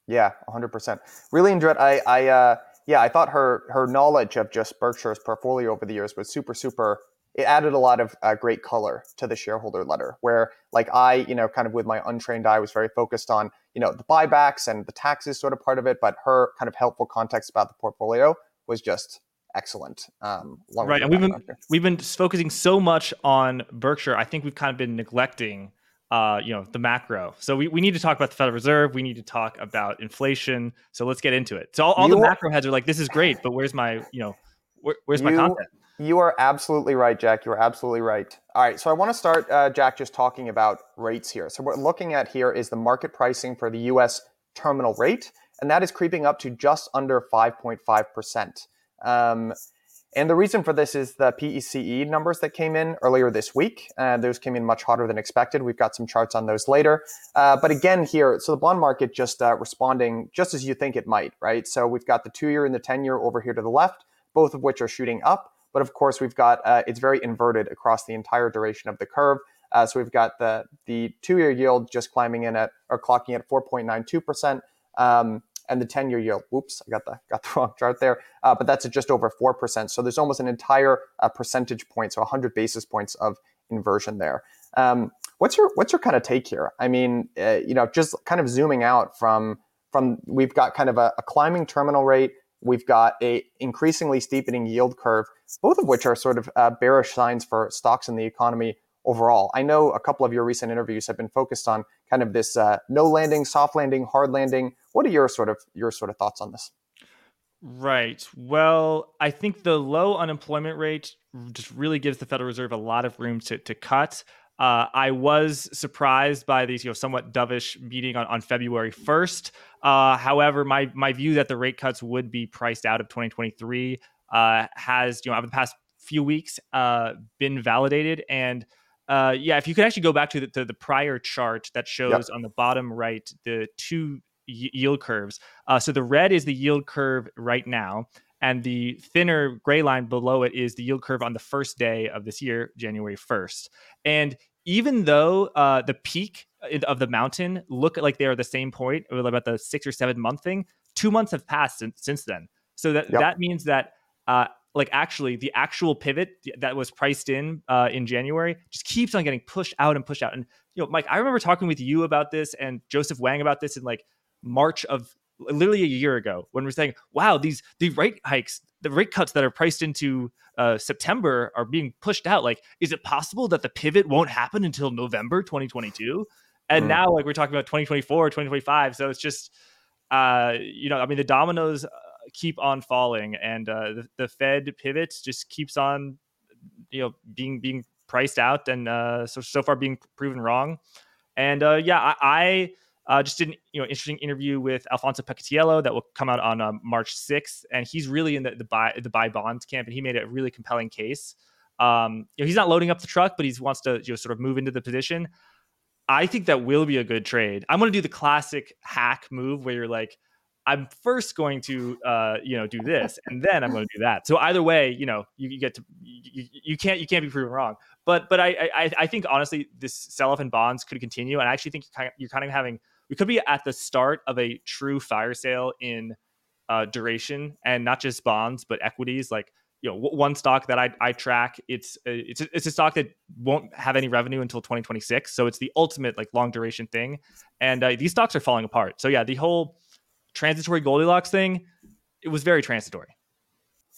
Yeah, one hundred percent. Really enjoyed. I I uh, yeah. I thought her her knowledge of just Berkshire's portfolio over the years was super super. It added a lot of uh, great color to the shareholder letter. Where like I you know kind of with my untrained eye was very focused on you know the buybacks and the taxes sort of part of it, but her kind of helpful context about the portfolio was just excellent. Um, right. And we've been, we've been focusing so much on Berkshire. I think we've kind of been neglecting, uh, you know, the macro. So we, we need to talk about the Federal Reserve. We need to talk about inflation. So let's get into it. So all, all the macro heads are like, this is great, but where's my, you know, where, where's you, my content? You are absolutely right, Jack. You are absolutely right. All right. So I want to start, uh, Jack, just talking about rates here. So what we're looking at here is the market pricing for the U S terminal rate, and that is creeping up to just under five point five percent. Um, and the reason for this is the P E C E numbers that came in earlier this week. Uh, those came in much hotter than expected. We've got some charts on those later. Uh, but again here, so the bond market just uh, responding just as you think it might, right? So we've got the two-year and the ten-year over here to the left, both of which are shooting up. But of course, we've got, uh, it's very inverted across the entire duration of the curve. Uh, so we've got the the two-year yield just climbing in at, or clocking at four point nine two percent. Um, And the ten-year yield, oops, I got the got the wrong chart there, uh, but that's at just over four percent. So there's almost an entire uh, percentage point, so one hundred basis points of inversion there. Um, what's your what's your kind of take here? I mean, uh, you know, just kind of zooming out from, from we've got kind of a, a climbing terminal rate, we've got a increasingly steepening yield curve, both of which are sort of uh, bearish signs for stocks in the economy overall. I know a couple of your recent interviews have been focused on kind of this uh, no landing, soft landing, hard landing. What are your sort of your sort of thoughts on this? Right. Well, I think the low unemployment rate just really gives the Federal Reserve a lot of room to to cut. Uh, I was surprised by these, you know, somewhat dovish meeting on, on February first. Uh, however, my my view that the rate cuts would be priced out of twenty twenty-three uh, has, you know, over the past few weeks uh, been validated. And Uh, yeah, if you could actually go back to the, to the prior chart that shows yep. on the bottom right, the two y- yield curves. Uh, so the red is the yield curve right now, and the thinner gray line below it is the yield curve on the first day of this year, January first. And even though uh, the peak of the mountain look like they are the same point, about the six or seven month thing, two months have passed since, since then. So that, yep. that means that... Uh, like actually the actual pivot that was priced in uh, in January just keeps on getting pushed out and pushed out. And, you know, Mike, I remember talking with you about this and Joseph Wang about this in like March of literally a year ago when we're saying, wow, these the rate hikes, the rate cuts that are priced into uh, September are being pushed out. Like, is it possible that the pivot won't happen until November twenty twenty-two? And mm. now, like, we're talking about twenty twenty-four, twenty twenty-five. So it's just, uh, you know, I mean, the dominoes keep on falling, and uh, the, the Fed pivot just keeps on, you know, being being priced out, and uh, so so far being proven wrong. And uh, yeah, I. I Uh, just did an you know, interesting interview with Alfonso Pacatiello that will come out on uh, March sixth. And he's really in the, the buy the buy bonds camp. And he made a really compelling case. Um, you know, he's not loading up the truck, but he wants to you know, sort of move into the position. I think that will be a good trade. I'm going to do the classic hack move where you're like, I'm first going to uh, you know do this, and then I'm going to do that. So either way, you know, you, you get to you, you can't you can't be proven wrong. But but I I, I think honestly, this sell-off in bonds could continue, and I actually think you're kind of, you're kind of having. We could be at the start of a true fire sale in uh, duration, and not just bonds, but equities. Like, you know, w- one stock that I, I track, it's a, it's a, it's a stock that won't have any revenue until twenty twenty-six. So it's the ultimate like long duration thing, and uh, these stocks are falling apart. So yeah, the whole transitory Goldilocks thing, it was very transitory.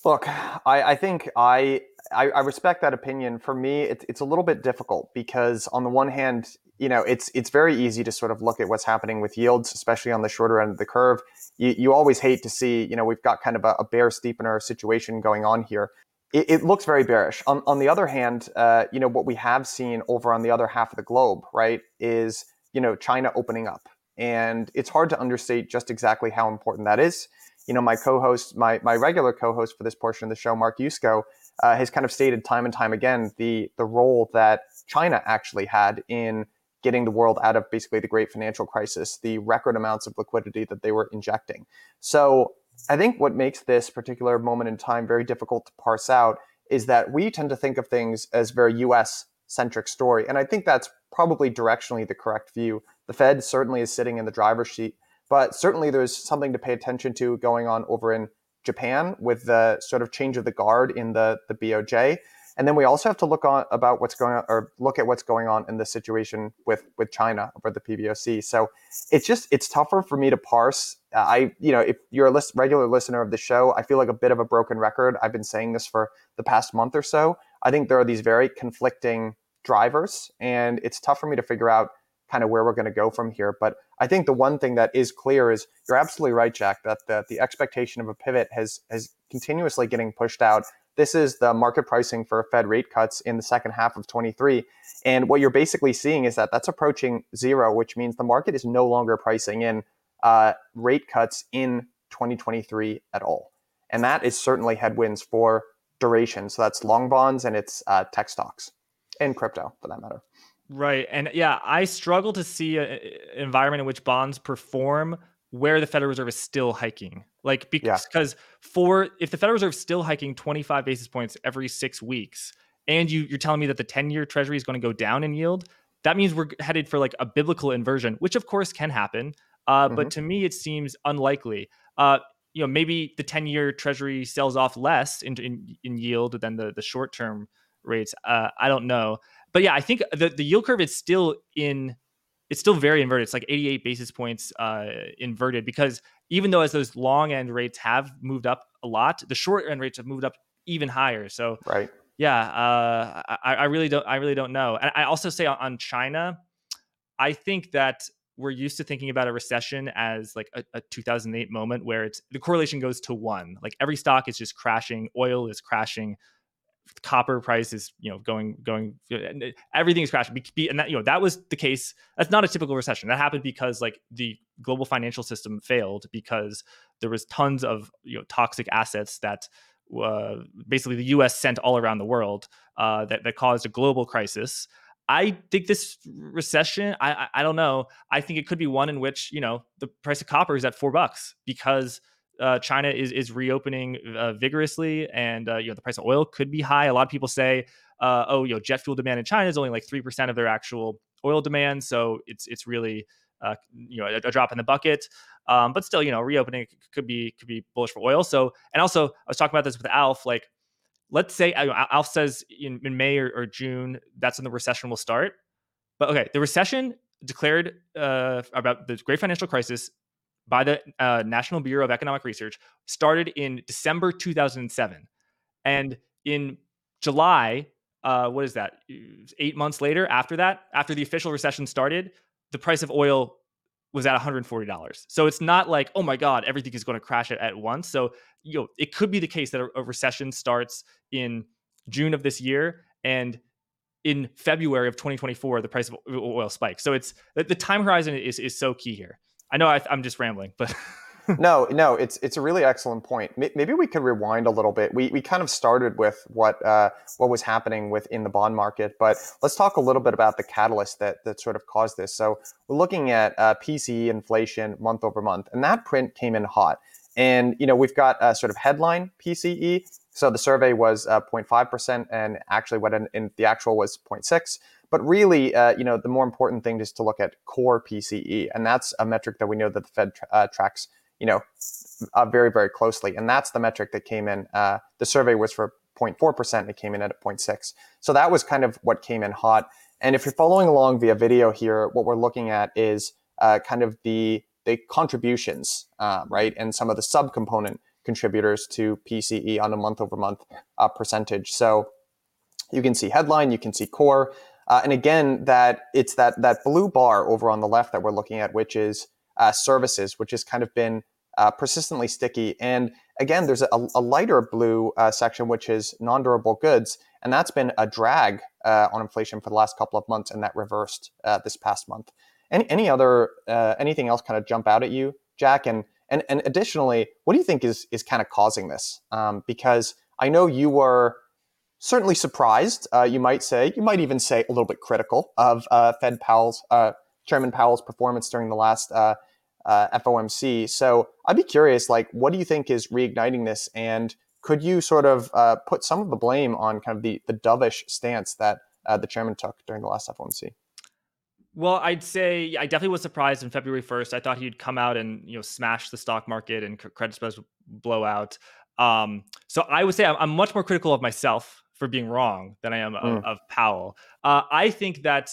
Look, I, I think I, I I respect that opinion. For me, it's it's a little bit difficult because on the one hand, you know, it's it's very easy to sort of look at what's happening with yields, especially on the shorter end of the curve. You you always hate to see, you know, we've got kind of a, a bear steepener situation going on here. It, it looks very bearish. On on the other hand, uh, you know, what we have seen over on the other half of the globe, right, is, you know, China opening up. And it's hard to understate just exactly how important that is. You know, my co-host, my my regular co-host for this portion of the show, Mark Yusko, uh, has kind of stated time and time again the the role that China actually had in getting the world out of basically the great financial crisis, the record amounts of liquidity that they were injecting. So I think what makes this particular moment in time very difficult to parse out is that we tend to think of things as very U S-centric story. And I think that's probably directionally the correct view. The Fed certainly is sitting in the driver's seat, but certainly there's something to pay attention to going on over in Japan with the sort of change of the guard in the, the B O J. And then we also have to look on about what's going on, or look at what's going on in the situation with, with China over the P B O C. So it's just it's tougher for me to parse. Uh, I you know if you're a list, regular listener of the show, I feel like a bit of a broken record. I've been saying this for the past month or so. I think there are these very conflicting drivers, and it's tough for me to figure out kind of where we're going to go from here. But I think the one thing that is clear is you're absolutely right, Jack, that the the expectation of a pivot has has continuously getting pushed out. This is the market pricing for Fed rate cuts in the second half of twenty-three. And what you're basically seeing is that that's approaching zero, which means the market is no longer pricing in uh, rate cuts in twenty twenty-three at all. And that is certainly headwinds for duration. So that's long bonds, and it's uh, tech stocks and crypto for that matter. Right. And yeah, I struggle to see an environment in which bonds perform where the Federal Reserve is still hiking. Like, because yeah. for if the Federal Reserve is still hiking twenty-five basis points every six weeks, and you, you're telling me that the ten-year Treasury is going to go down in yield, that means we're headed for like a biblical inversion, which of course can happen. Uh, mm-hmm. But to me, it seems unlikely. Uh, you know, maybe the ten-year Treasury sells off less in in, in yield than the, the short-term rates. Uh, I don't know. But yeah, I think the, the yield curve is still in... it's still very inverted. It's like eighty-eight basis points uh, inverted, because even though as those long end rates have moved up a lot, the short end rates have moved up even higher. So right. yeah, uh, I, I really don't, I really don't know. And I also say on China, I think that we're used to thinking about a recession as like a, a two thousand eight moment where it's the correlation goes to one, like every stock is just crashing. Oil is crashing. Copper price is, you know, going, going, everything is crashing. And that, you know, that was the case. That's not a typical recession. That happened because like the global financial system failed because there was tons of, you know, toxic assets that uh, basically the U S sent all around the world uh, that, that caused a global crisis. I think this recession, I, I I don't know. I think it could be one in which, you know, the price of copper is at four bucks because Uh, China is is reopening uh, vigorously, and uh, you know the price of oil could be high. A lot of people say, uh, "Oh, you know, jet fuel demand in China is only like three percent of their actual oil demand, so it's it's really uh, you know a, a drop in the bucket." Um, but still, you know, reopening could be could be bullish for oil. So, and also, I was talking about this with Alf. Like, let's say you know, Alf says in, in May or, or June that's when the recession will start. But okay, the recession declared uh, about the Great Financial Crisis by the uh, National Bureau of Economic Research started in December two thousand seven. And in July, uh, what is that? Eight months later, after that, after the official recession started, the price of oil was at one hundred forty dollars. So it's not like, oh my God, everything is going to crash at, at once. So you know, it could be the case that a, a recession starts in June of this year, and in February of twenty twenty-four, the price of oil spikes. So it's the, the time horizon is is so key here. I know I, I'm just rambling, but no, no, it's it's a really excellent point. Maybe we could rewind a little bit. We we kind of started with what uh, what was happening within the bond market, but let's talk a little bit about the catalyst that that sort of caused this. So we're looking at uh, P C E inflation month over month, and that print came in hot. And you know, we've got a sort of headline P C E. So the survey was uh, zero point five percent, and actually what in, in the actual was zero point six. But really, uh, you know, the more important thing is to look at core P C E, and that's a metric that we know that the Fed tra- uh, tracks, you know, uh, very, very closely. And that's the metric that came in. Uh, the survey was for zero point four percent, and it came in at zero point six. So that was kind of what came in hot. And if you're following along via video here, what we're looking at is uh, kind of the the contributions, uh, right, and some of the subcomponent contributors to P C E on a month-over-month uh, percentage. So you can see headline, you can see core, uh, and again, that it's that that blue bar over on the left that we're looking at, which is uh, services, which has kind of been uh, persistently sticky. And again, there's a, a lighter blue uh, section, which is non-durable goods, and that's been a drag uh, on inflation for the last couple of months, and that reversed uh, this past month. Any any other uh, anything else kind of jump out at you, Jack? And and and additionally, what do you think is is kind of causing this? Um, because I know you were certainly surprised. Uh, you might say, you might even say a little bit critical of uh, Fed Powell's uh, Chairman Powell's performance during the last uh, uh, F O M C. So I'd be curious, like, what do you think is reigniting this? And could you sort of uh, put some of the blame on kind of the the dovish stance that uh, the chairman took during the last F O M C? Well, I'd say I definitely was surprised on February first. I thought he'd come out and, you know, smash the stock market and credit spreads would blow out. Um, so I would say I'm, I'm much more critical of myself for being wrong than I am mm. of, of Powell. Uh, I think that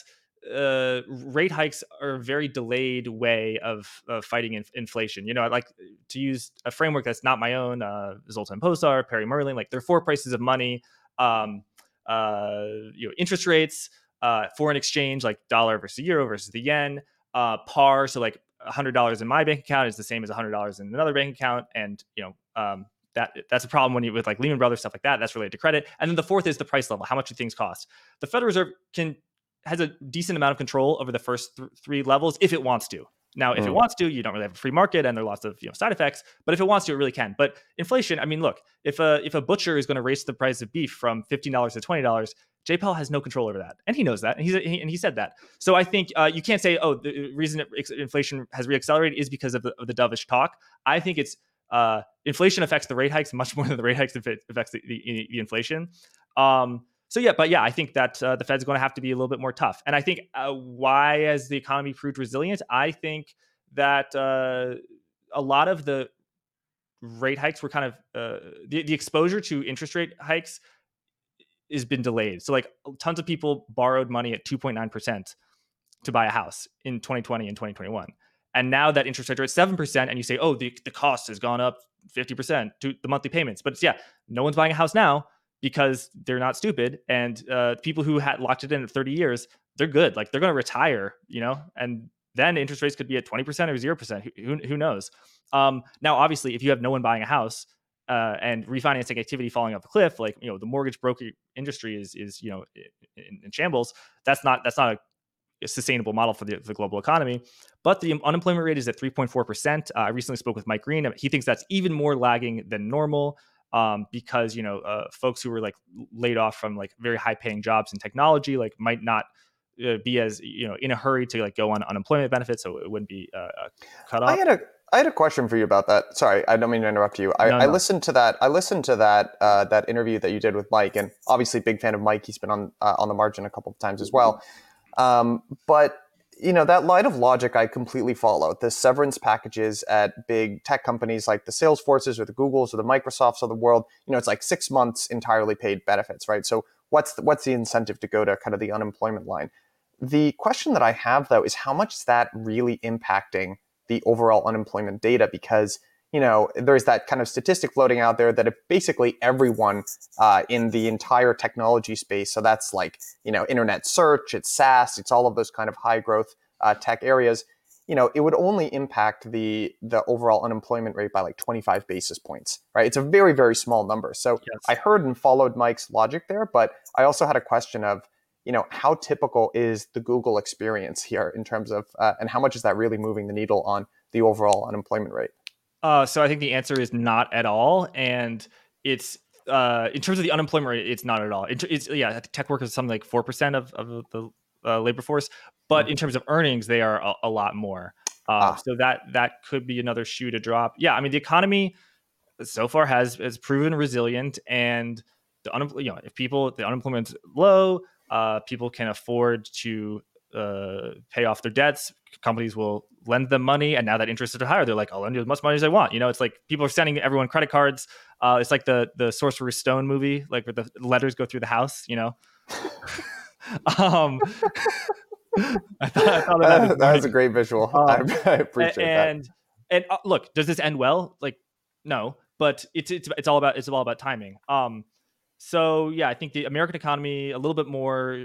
uh, rate hikes are a very delayed way of, of fighting in- inflation. You know, I like to use a framework that's not my own. Uh, Zoltan Pozsar, Perry Merlin, like there are four prices of money, um, uh, you know, interest rates, Uh, foreign exchange, like dollar versus euro versus the yen, uh, par. So like one hundred dollars in my bank account is the same as one hundred dollars in another bank account. And, you know, um, that that's a problem when you with like Lehman Brothers, stuff like that. That's related to credit. And then the fourth is the price level. How much do things cost? The Federal Reserve can has a decent amount of control over the first th- three levels if it wants to. Now, if mm. it wants to, you don't really have a free market and there are lots of, you know, side effects. But if it wants to, it really can. But inflation, I mean, look, if a, if a butcher is going to raise the price of beef from fifteen dollars to twenty dollars, Jay Powell has no control over that. And he knows that. And, he's, he, and he said that. So I think uh, you can't say, oh, the reason it, inflation has reaccelerated is because of the, of the dovish talk. I think it's uh, inflation affects the rate hikes much more than the rate hikes affects the, the, the inflation. Um, so yeah, but yeah, I think that uh, the Fed's going to have to be a little bit more tough. And I think uh, why has the economy proved resilient? I think that uh, a lot of the rate hikes were kind of uh, the, the exposure to interest rate hikes has been delayed. So like tons of people borrowed money at two point nine percent to buy a house in twenty twenty and twenty twenty-one. And now that interest rates are at seven percent and you say, oh, the, the cost has gone up fifty percent to the monthly payments. But it's, yeah, no one's buying a house now because they're not stupid. And uh, people who had locked it in for thirty years, they're good. Like they're going to retire, you know, and then interest rates could be at twenty percent or zero percent. Who, who knows? Um, now, obviously, if you have no one buying a house, Uh, and refinancing activity falling off the cliff, like, you know, the mortgage broker industry is, is you know, in, in shambles. That's not that's not a, a sustainable model for the, the global economy. But the unemployment rate is at three point four percent. Uh, I recently spoke with Mike Green. He thinks that's even more lagging than normal um, because, you know, uh, folks who were like laid off from like very high paying jobs in technology, like might not uh, be as, you know, in a hurry to like go on unemployment benefits. So it wouldn't be uh, cut off. I had a- I had a question for you about that. Sorry, I don't mean to interrupt you. I, no, no. I listened to that. I listened to that uh, that interview that you did with Mike, and obviously big fan of Mike. He's been on uh, on the margin a couple of times as well. Um, but you know that line of logic I completely follow. The severance packages at big tech companies like the Salesforces or the Googles or the Microsofts of the world. You know, it's like six months entirely paid benefits, right? So what's the, what's the incentive to go to kind of the unemployment line? The question that I have though is how much is that really impacting the overall unemployment data, because, you know, there's that kind of statistic floating out there that if basically everyone uh, in the entire technology space, so that's like, you know, internet search, it's SaaS, it's all of those kind of high growth uh, tech areas, you know, it would only impact the the overall unemployment rate by like twenty-five basis points, right? It's a very, very small number. So yes. I heard and followed Mike's logic there, but I also had a question of, you know, how typical is the Google experience here in terms of, uh, and how much is that really moving the needle on the overall unemployment rate? Uh, so I think the answer is not at all. And it's, uh, in terms of the unemployment rate, it's not at all. It, it's, yeah, tech workers is something like four percent of, of the uh, labor force, but mm-hmm. in terms of earnings, they are a, a lot more. Uh, ah. So that, that could be another shoe to drop. Yeah. I mean, the economy so far has, has proven resilient, and the unemployment, you know, if people, the unemployment's low, Uh, people can afford to uh, pay off their debts. Companies will lend them money. And now that interest rates are higher, they're like, I'll lend you as much money as I want. You know, it's like people are sending everyone credit cards. Uh, it's like the the Sorcerer Stone movie, like where the letters go through the house, you know? um, I thought, I thought that, uh, that was a great visual. Um, I, I appreciate and, that. And, and uh, look, does this end well? Like, no, but it's, it's, it's all about, it's all about timing. Um, So, yeah, I think the American economy a little bit more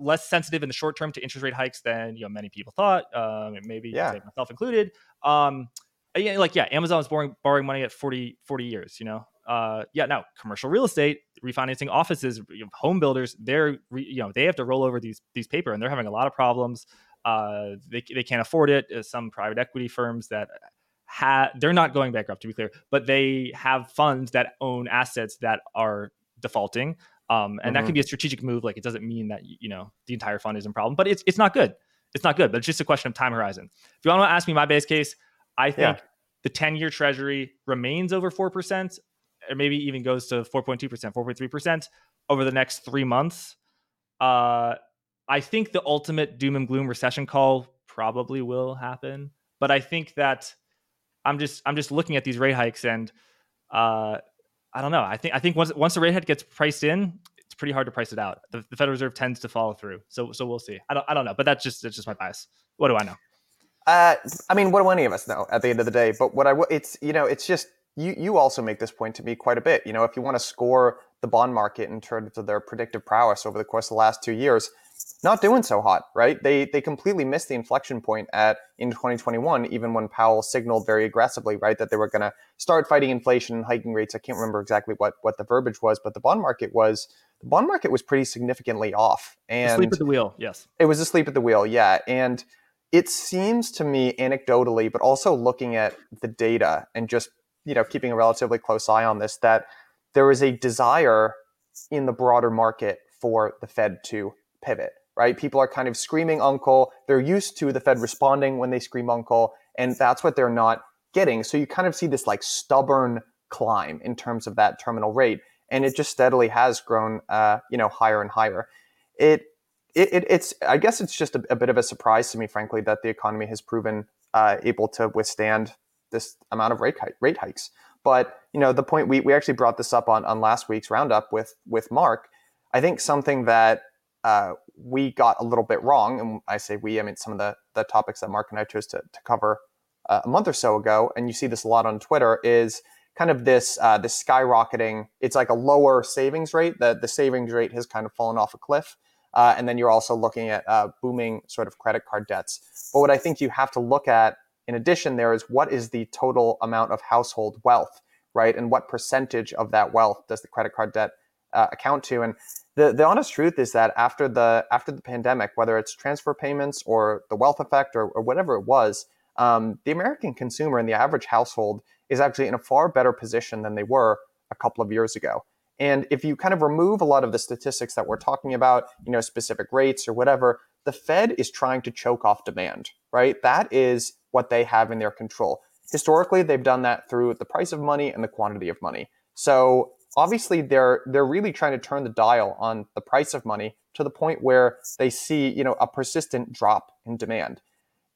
less sensitive in the short term to interest rate hikes than, you know, many people thought, um, maybe yeah. myself included. Um, like, yeah, Amazon's borrowing, borrowing money at forty, forty years, you know. Uh, yeah, now commercial real estate, refinancing offices, you know, home builders, they're, you know, they have to roll over these these paper, and they're having a lot of problems. Uh, they they can't afford it. Some private equity firms that... Ha- they're not going bankrupt, to be clear, but they have funds that own assets that are defaulting. Um, and mm-hmm. that can be a strategic move. Like, it doesn't mean that, you know, the entire fund is in problem, but it's, it's not good. It's not good, but it's just a question of time horizon. If you want to ask me my base case, I think yeah. the ten-year treasury remains over four percent, or maybe even goes to four point two percent, four point three percent over the next three months. Uh, I think the ultimate doom and gloom recession call probably will happen, but I think that I'm just, I'm just looking at these rate hikes, and uh, I don't know. I think, I think once, once the rate hike gets priced in, it's pretty hard to price it out. The, the Federal Reserve tends to follow through. So, so we'll see. I don't, I don't know, but that's just, that's just my bias. What do I know? Uh, I mean, what do any of us know at the end of the day? But what I, it's, you know, it's just, you, you also make this point to me quite a bit. You know, if you want to score the bond market in terms of their predictive prowess over the course of the last two years, not doing so hot, right? They they completely missed the inflection point at in twenty twenty-one, even when Powell signaled very aggressively, right, that they were going to start fighting inflation and hiking rates. I can't remember exactly what what the verbiage was, but the bond market was the bond market was pretty significantly off. And asleep at the wheel, yes. It was asleep at the wheel, yeah. And it seems to me anecdotally, but also looking at the data and just, you know, keeping a relatively close eye on this, that there is a desire in the broader market for the Fed to pivot, right? People are kind of screaming uncle. They're used to the Fed responding when they scream uncle, and that's what they're not getting. So you kind of see this like stubborn climb in terms of that terminal rate, and it just steadily has grown, uh, you know, higher and higher. It, it, it it's, I guess it's just a, a bit of a surprise to me, frankly, that the economy has proven uh, able to withstand this amount of rate hike, rate hikes. But, you know, the point we we actually brought this up on on last week's roundup with with Mark. I think something that Uh, we got a little bit wrong, and I say we, I mean some of the, the topics that Mark and I chose to, to cover uh, a month or so ago, and you see this a lot on Twitter, is kind of this uh, this skyrocketing, it's like a lower savings rate, that the savings rate has kind of fallen off a cliff, uh, and then you're also looking at uh, booming sort of credit card debts. But what I think you have to look at in addition there is what is the total amount of household wealth, right, and what percentage of that wealth does the credit card debt uh, account to. And The the honest truth is that after the after the pandemic, whether it's transfer payments or the wealth effect or, or whatever it was, um, the American consumer and the average household is actually in a far better position than they were a couple of years ago. And if you kind of remove a lot of the statistics that we're talking about, you know, specific rates or whatever, the Fed is trying to choke off demand, right? That is what they have in their control. Historically, they've done that through the price of money and the quantity of money. So obviously, they're they're really trying to turn the dial on the price of money to the point where they see, you know, a persistent drop in demand.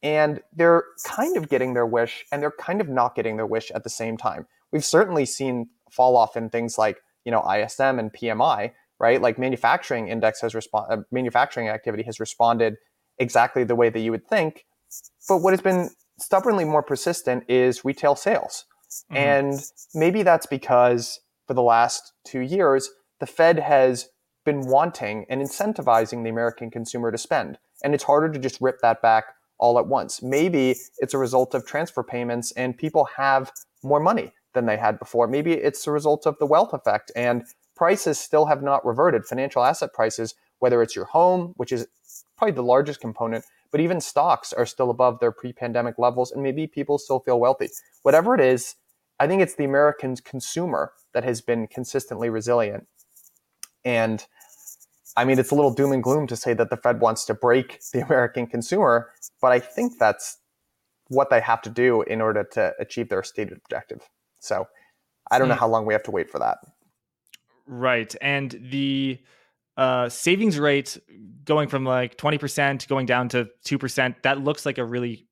And they're kind of getting their wish, and they're kind of not getting their wish at the same time. We've certainly seen fall off in things like, you know, I S M and P M I, right? Like manufacturing index has respond, uh, manufacturing activity has responded exactly the way that you would think. But what has been stubbornly more persistent is retail sales. Mm-hmm. And maybe that's because for the last two years, the Fed has been wanting and incentivizing the American consumer to spend. And it's harder to just rip that back all at once. Maybe it's a result of transfer payments and people have more money than they had before. Maybe it's a result of the wealth effect and prices still have not reverted. Financial asset prices, whether it's your home, which is probably the largest component, but even stocks are still above their pre-pandemic levels, and maybe people still feel wealthy. Whatever it is, I think it's the American consumer that has been consistently resilient. And I mean, it's a little doom and gloom to say that the Fed wants to break the American consumer, but I think that's what they have to do in order to achieve their stated objective. So I don't know how long we have to wait for that. Right. And the uh, savings rate going from like twenty percent going down to two percent, that looks like a really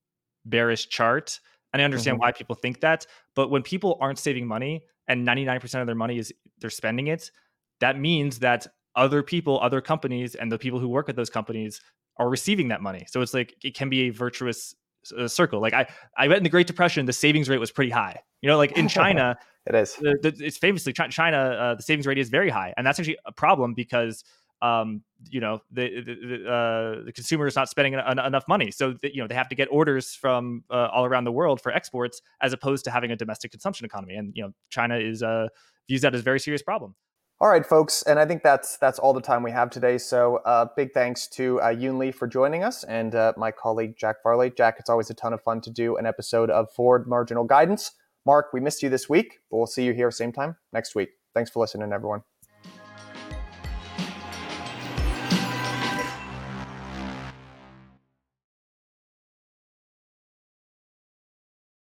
bearish chart. And I understand mm-hmm. why people think that. But when people aren't saving money and ninety-nine percent of their money is they're spending it, that means that other people, other companies, and the people who work at those companies are receiving that money. So it's like it can be a virtuous uh, circle. Like I, I bet in the Great Depression, the savings rate was pretty high. You know, like in China, it is. The, the, it's famously China. Uh, the savings rate is very high, and that's actually a problem because um, you know the the, the, uh, the consumer is not spending en- enough money. So that, you know, they have to get orders from uh, all around the world for exports, as opposed to having a domestic consumption economy. And you know, China is uh, views that as a very serious problem. All right, folks, and I think that's that's all the time we have today. So uh, big thanks to uh, Yun Li for joining us and uh, my colleague, Jack Farley. Jack, it's always a ton of fun to do an episode of Forward Marginal Guidance. Mark, we missed you this week, but we'll see you here same time next week. Thanks for listening, everyone.